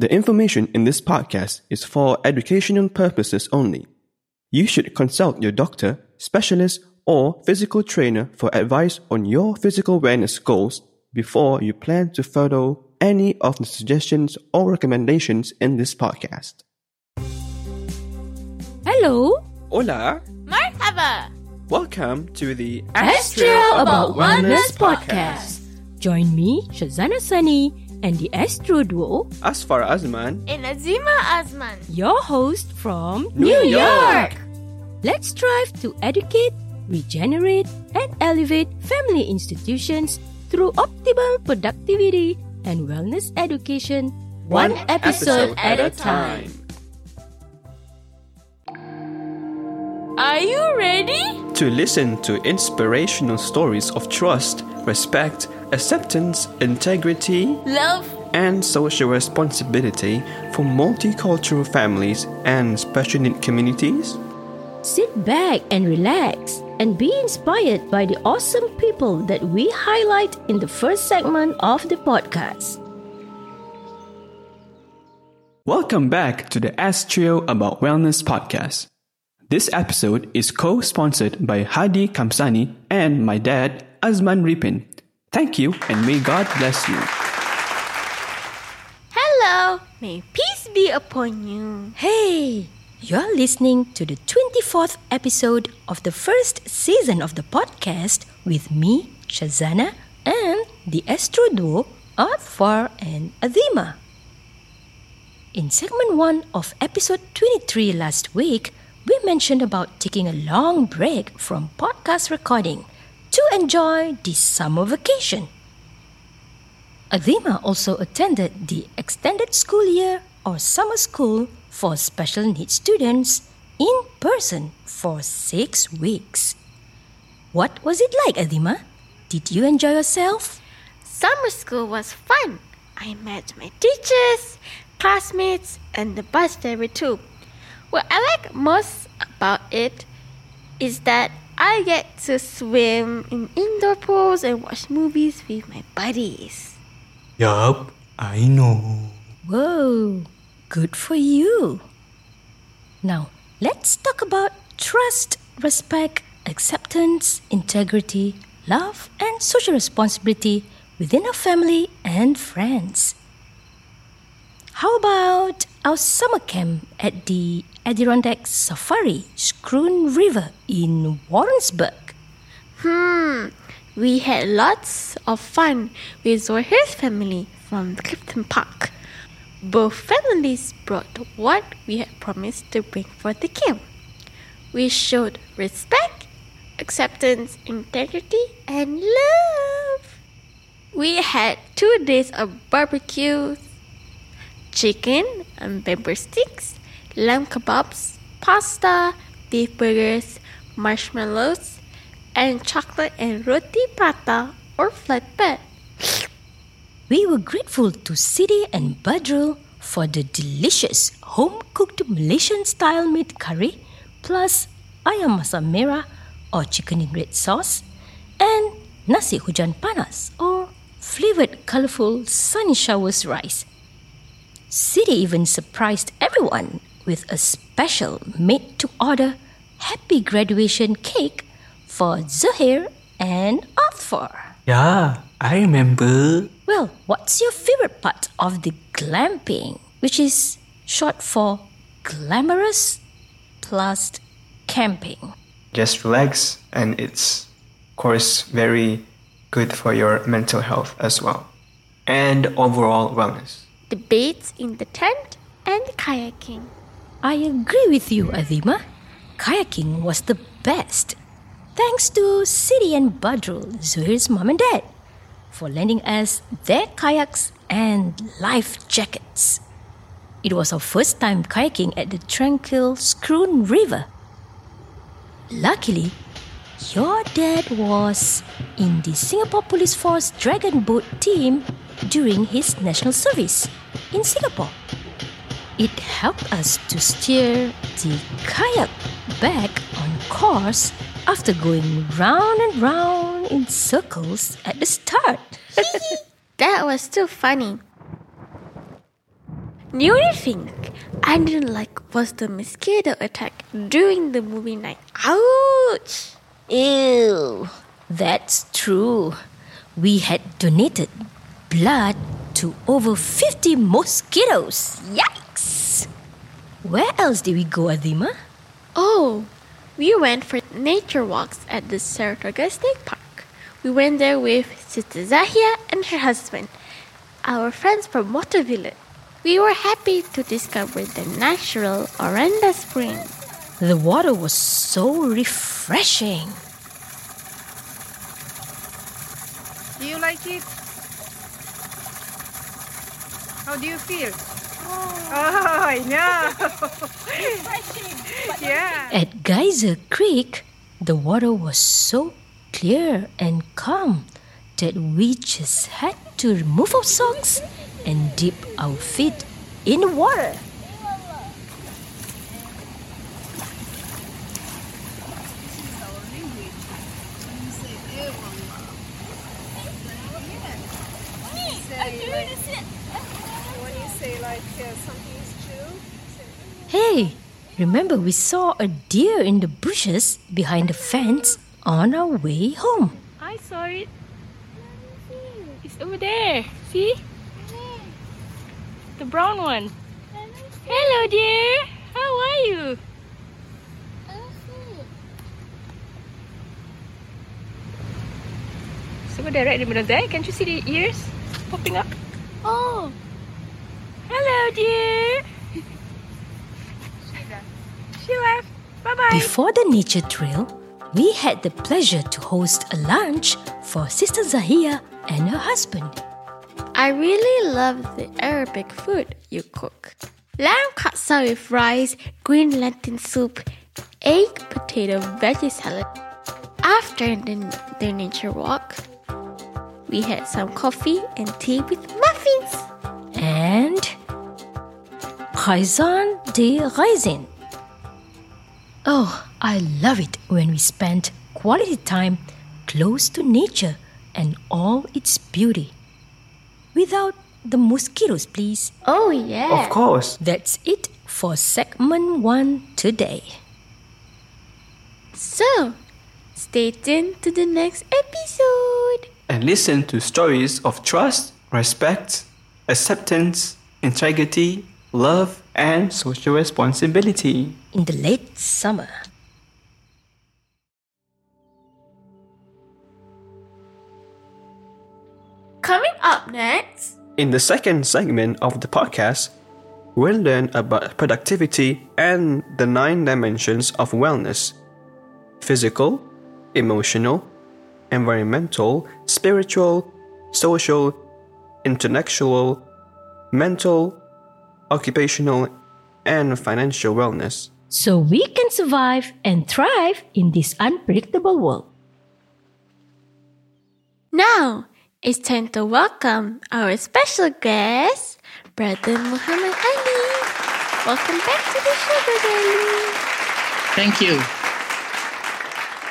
The information in this podcast is for educational purposes only. You should consult your doctor, specialist, or physical trainer for advice on your physical wellness goals before you plan to follow any of the suggestions or recommendations in this podcast. Hello. Hola. Marhaba. Welcome to the ASK Trio About Wellness podcast. Join me, Shazana Sunny, and the Astro Duo, Asfara Azman and Azima Azman, your host from New York. Let's strive to educate, regenerate, and elevate family institutions through optimal productivity and wellness education, one episode at a time. Are you ready to listen to inspirational stories of trust, respect, acceptance, integrity, love, and social responsibility for multicultural families and special need communities? Sit back and relax and be inspired by the awesome people that we highlight in the first segment of the podcast. Welcome back to the Ask Trio About Wellness podcast. This episode is co-sponsored by Hadi Kamsani and my dad, Azman Ripin. Thank you, and may God bless you. Hello, may peace be upon you. Hey, you're listening to the 24th episode of the first season of the podcast with me, Shazana, and the Astro Duo, Arthur and Azima. In segment 1 of episode 23 last week, we mentioned about taking a long break from podcast recording to enjoy the summer vacation. Azima also attended the extended school year or summer school for special needs students in person for 6 weeks. What was it like, Azima? Did you enjoy yourself? Summer school was fun. I met my teachers, classmates, and the bus driver too. What I like most about it is that I get to swim in indoor pools and watch movies with my buddies. Yup, I know. Whoa, good for you. Now, let's talk about trust, respect, acceptance, integrity, love, and social responsibility within our family and friends. How about our summer camp at the Adirondack Safari Schroon River in Warrensburg? We had lots of fun with Zohir's family from Clifton Park. Both families brought what we had promised to bring for the camp. We showed respect, acceptance, integrity, and love. We had 2 days of barbecue, chicken and pepper sticks, lamb kebabs, pasta, beef burgers, marshmallows, and chocolate and roti prata or flatbread. We were grateful to Siti and Badrul for the delicious home-cooked Malaysian-style meat curry plus ayam masak merah or chicken in red sauce and nasi hujan panas or flavoured colourful sunny showers rice. Siti even surprised everyone with a special made-to-order happy graduation cake for Zohir and Arthur. Yeah, I remember. Well, what's your favorite part of the glamping, which is short for glamorous plus camping? Just relax, and it's, of course, very good for your mental health as well, and overall wellness. The baits in the tent, and the kayaking. I agree with you, Azima. Kayaking was the best. Thanks to Siti and Badrul, Zohir's mom and dad, for lending us their kayaks and life jackets. It was our first time kayaking at the tranquil Schroon River. Luckily, your dad was in the Singapore Police Force Dragon Boat Team during his national service in Singapore. It helped us to steer the kayak back on course after going round and round in circles at the start. That was too funny. The only thing I didn't like was the mosquito attack during the movie night. Ouch! Ew, that's true. We had donated blood to over 50 mosquitoes. Yikes! Where else did we go, Azima? Oh, we went for nature walks at the Saratoga State Park. We went there with Sister Zahia and her husband, our friends from Motovilla. We were happy to discover the natural Oranda Spring. The water was so refreshing. Do you like it? How do you feel? Oh, I know. Refreshing. Yeah. At Geyser Creek, the water was so clear and calm that we just had to remove our socks and dip our feet in the water. Hey, remember we saw a deer in the bushes behind the fence on our way home. I saw it. It's over there. See? The brown one. Hello, dear. How are you? It's over there, right in the middle there. Can't you see the ears popping up? Oh. Hello, dear. She left. Bye-bye. Before the nature trail, we had the pleasure to host a lunch for Sister Zahia and her husband. I really love the Arabic food you cook. Lamb katsa with rice, green lentil soup, egg, potato, veggie salad. After the nature walk, we had some coffee and tea with muffins. And Khayzan de Raisin. Oh, I love it when we spend quality time close to nature and all its beauty. Without the mosquitoes, please. Oh, yeah. Of course. That's it for segment 1 today. So, stay tuned to the next episode. And listen to stories of trust, respect, acceptance, integrity, love, and social responsibility. In the late summer. Coming up next, in the second segment of the podcast, we'll learn about productivity and the 9 dimensions of wellness: physical, emotional, environmental, spiritual, social, intellectual, mental, occupational, and financial wellness. So we can survive and thrive in this unpredictable world. Now, it's time to welcome our special guest, Brother Muhammad Ali. Welcome back to the show, Brother Ali. Thank you.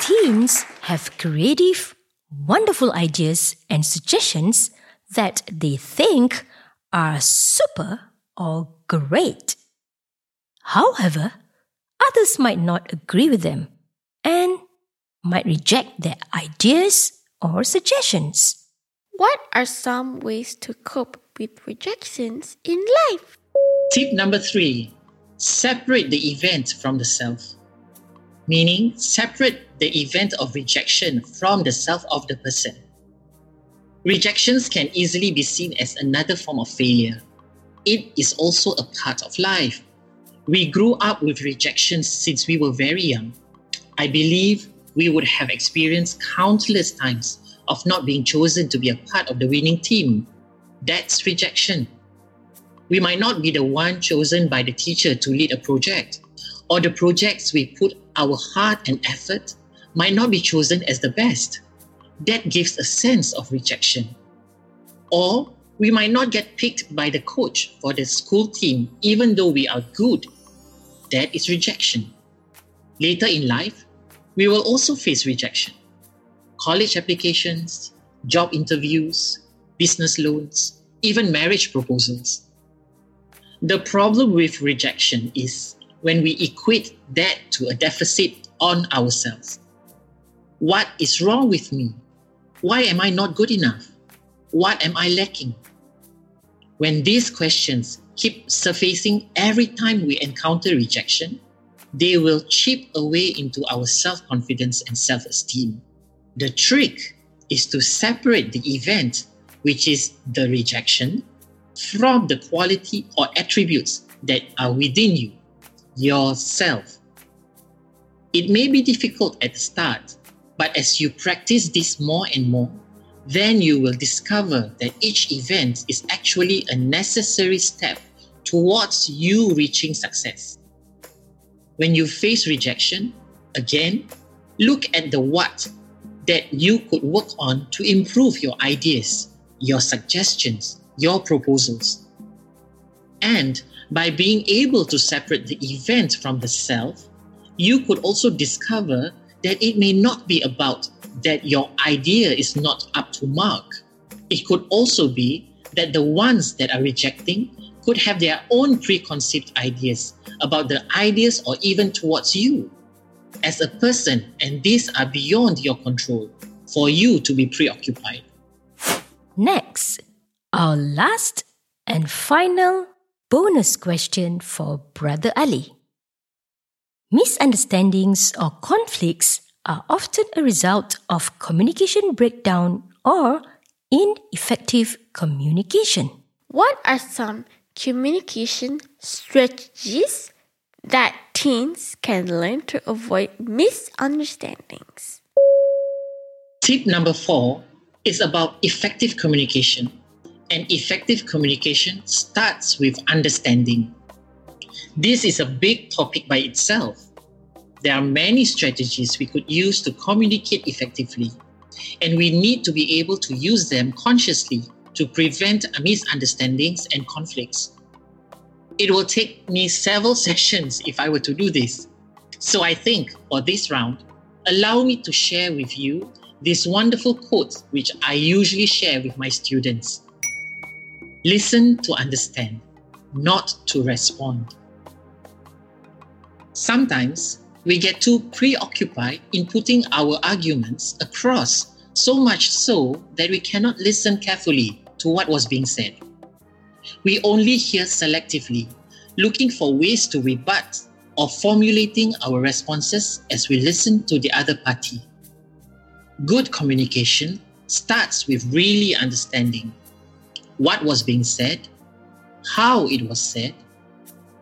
Teens have creative, wonderful ideas and suggestions that they think are super or great. However, others might not agree with them and might reject their ideas or suggestions. What are some ways to cope with rejections in life? Tip number 3, separate the event from the self. Meaning, separate the event of rejection from the self of the person. Rejections can easily be seen as another form of failure. It is also a part of life. We grew up with rejections since we were very young. I believe we would have experienced countless times of not being chosen to be a part of the winning team. That's rejection. We might not be the one chosen by the teacher to lead a project, or the projects we put our heart and effort might not be chosen as the best. That gives a sense of rejection. Or we might not get picked by the coach for the school team even though we are good. That is rejection. Later in life, we will also face rejection. College applications, job interviews, business loans, even marriage proposals. The problem with rejection is when we equate that to a deficit on ourselves. What is wrong with me? Why am I not good enough? What am I lacking? When these questions keep surfacing every time we encounter rejection, they will chip away into our self-confidence and self-esteem. The trick is to separate the event, which is the rejection, from the quality or attributes that are within you, yourself. It may be difficult at the start, but as you practice this more and more, then you will discover that each event is actually a necessary step towards you reaching success. When you face rejection, again, look at the what that you could work on to improve your ideas, your suggestions, your proposals. And by being able to separate the event from the self, you could also discover that it may not be about that your idea is not up to mark. It could also be that the ones that are rejecting could have their own preconceived ideas about the ideas or even towards you as a person, and these are beyond your control for you to be preoccupied. Next, our last and final bonus question for Brother Ali. Misunderstandings or conflicts are often a result of communication breakdown or ineffective communication. What are some communication strategies that teens can learn to avoid misunderstandings? Tip number 4 is about effective communication. And effective communication starts with understanding. This is a big topic by itself. There are many strategies we could use to communicate effectively, and we need to be able to use them consciously to prevent misunderstandings and conflicts. It will take me several sessions if I were to do this. So I think for this round, allow me to share with you this wonderful quote which I usually share with my students. Listen to understand, not to respond. Sometimes we get too preoccupied in putting our arguments across, so much so that we cannot listen carefully to what was being said. We only hear selectively, looking for ways to rebut or formulating our responses as we listen to the other party. Good communication starts with really understanding what was being said, how it was said,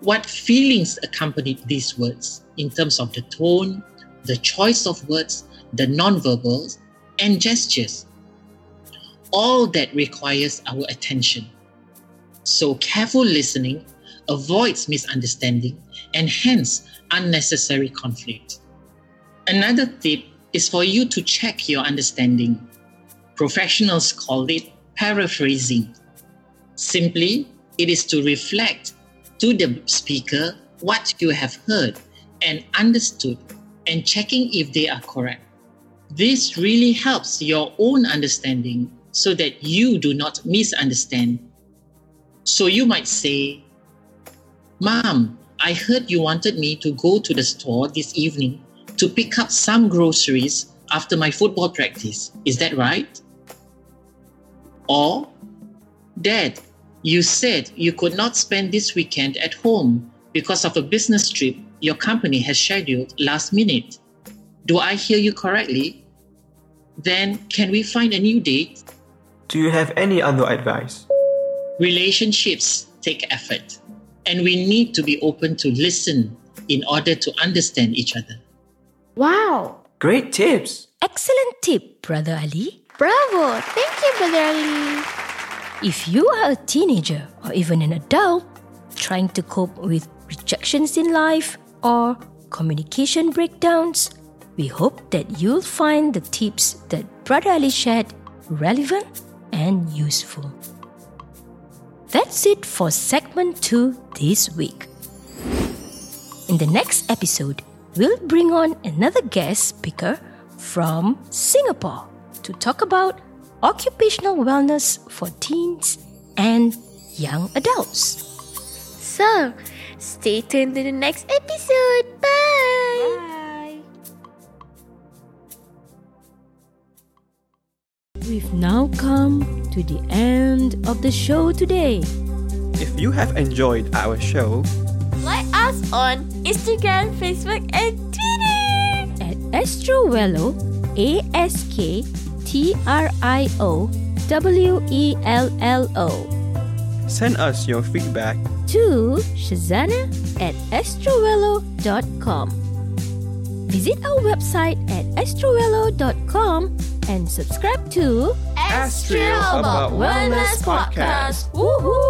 what feelings accompanied these words in terms of the tone, the choice of words, the non-verbals, and gestures. All that requires our attention. So careful listening avoids misunderstanding and hence unnecessary conflict. Another tip is for you to check your understanding. Professionals call it paraphrasing. Simply, it is to reflect to the speaker what you have heard and understood and checking if they are correct. This really helps your own understanding so that you do not misunderstand. So you might say, "Mom, I heard you wanted me to go to the store this evening to pick up some groceries after my football practice. Is that right?" Or, "Dad, you said you could not spend this weekend at home because of a business trip your company has scheduled last minute. Do I hear you correctly? Then can we find a new date?" Do you have any other advice? Relationships take effort, and we need to be open to listen in order to understand each other. Wow! Great tips! Excellent tip, Brother Ali. Bravo! Thank you, Brother Ali. If you are a teenager or even an adult trying to cope with rejections in life or communication breakdowns, we hope that you'll find the tips that Brother Ali shared relevant and useful. That's it for segment 2 this week. In the next episode, we'll bring on another guest speaker from Singapore to talk about occupational wellness for teens and young adults. So, stay tuned to the next episode. Bye! Bye! We've now come to the end of the show today. If you have enjoyed our show, like us on Instagram, Facebook, and Twitter at AstroWello, ASK TRIO WELLO. Send us your feedback to Shazana at astrowello.com. Visit our website at astrowello.com and subscribe to Astro About Wellness Podcast. Woohoo!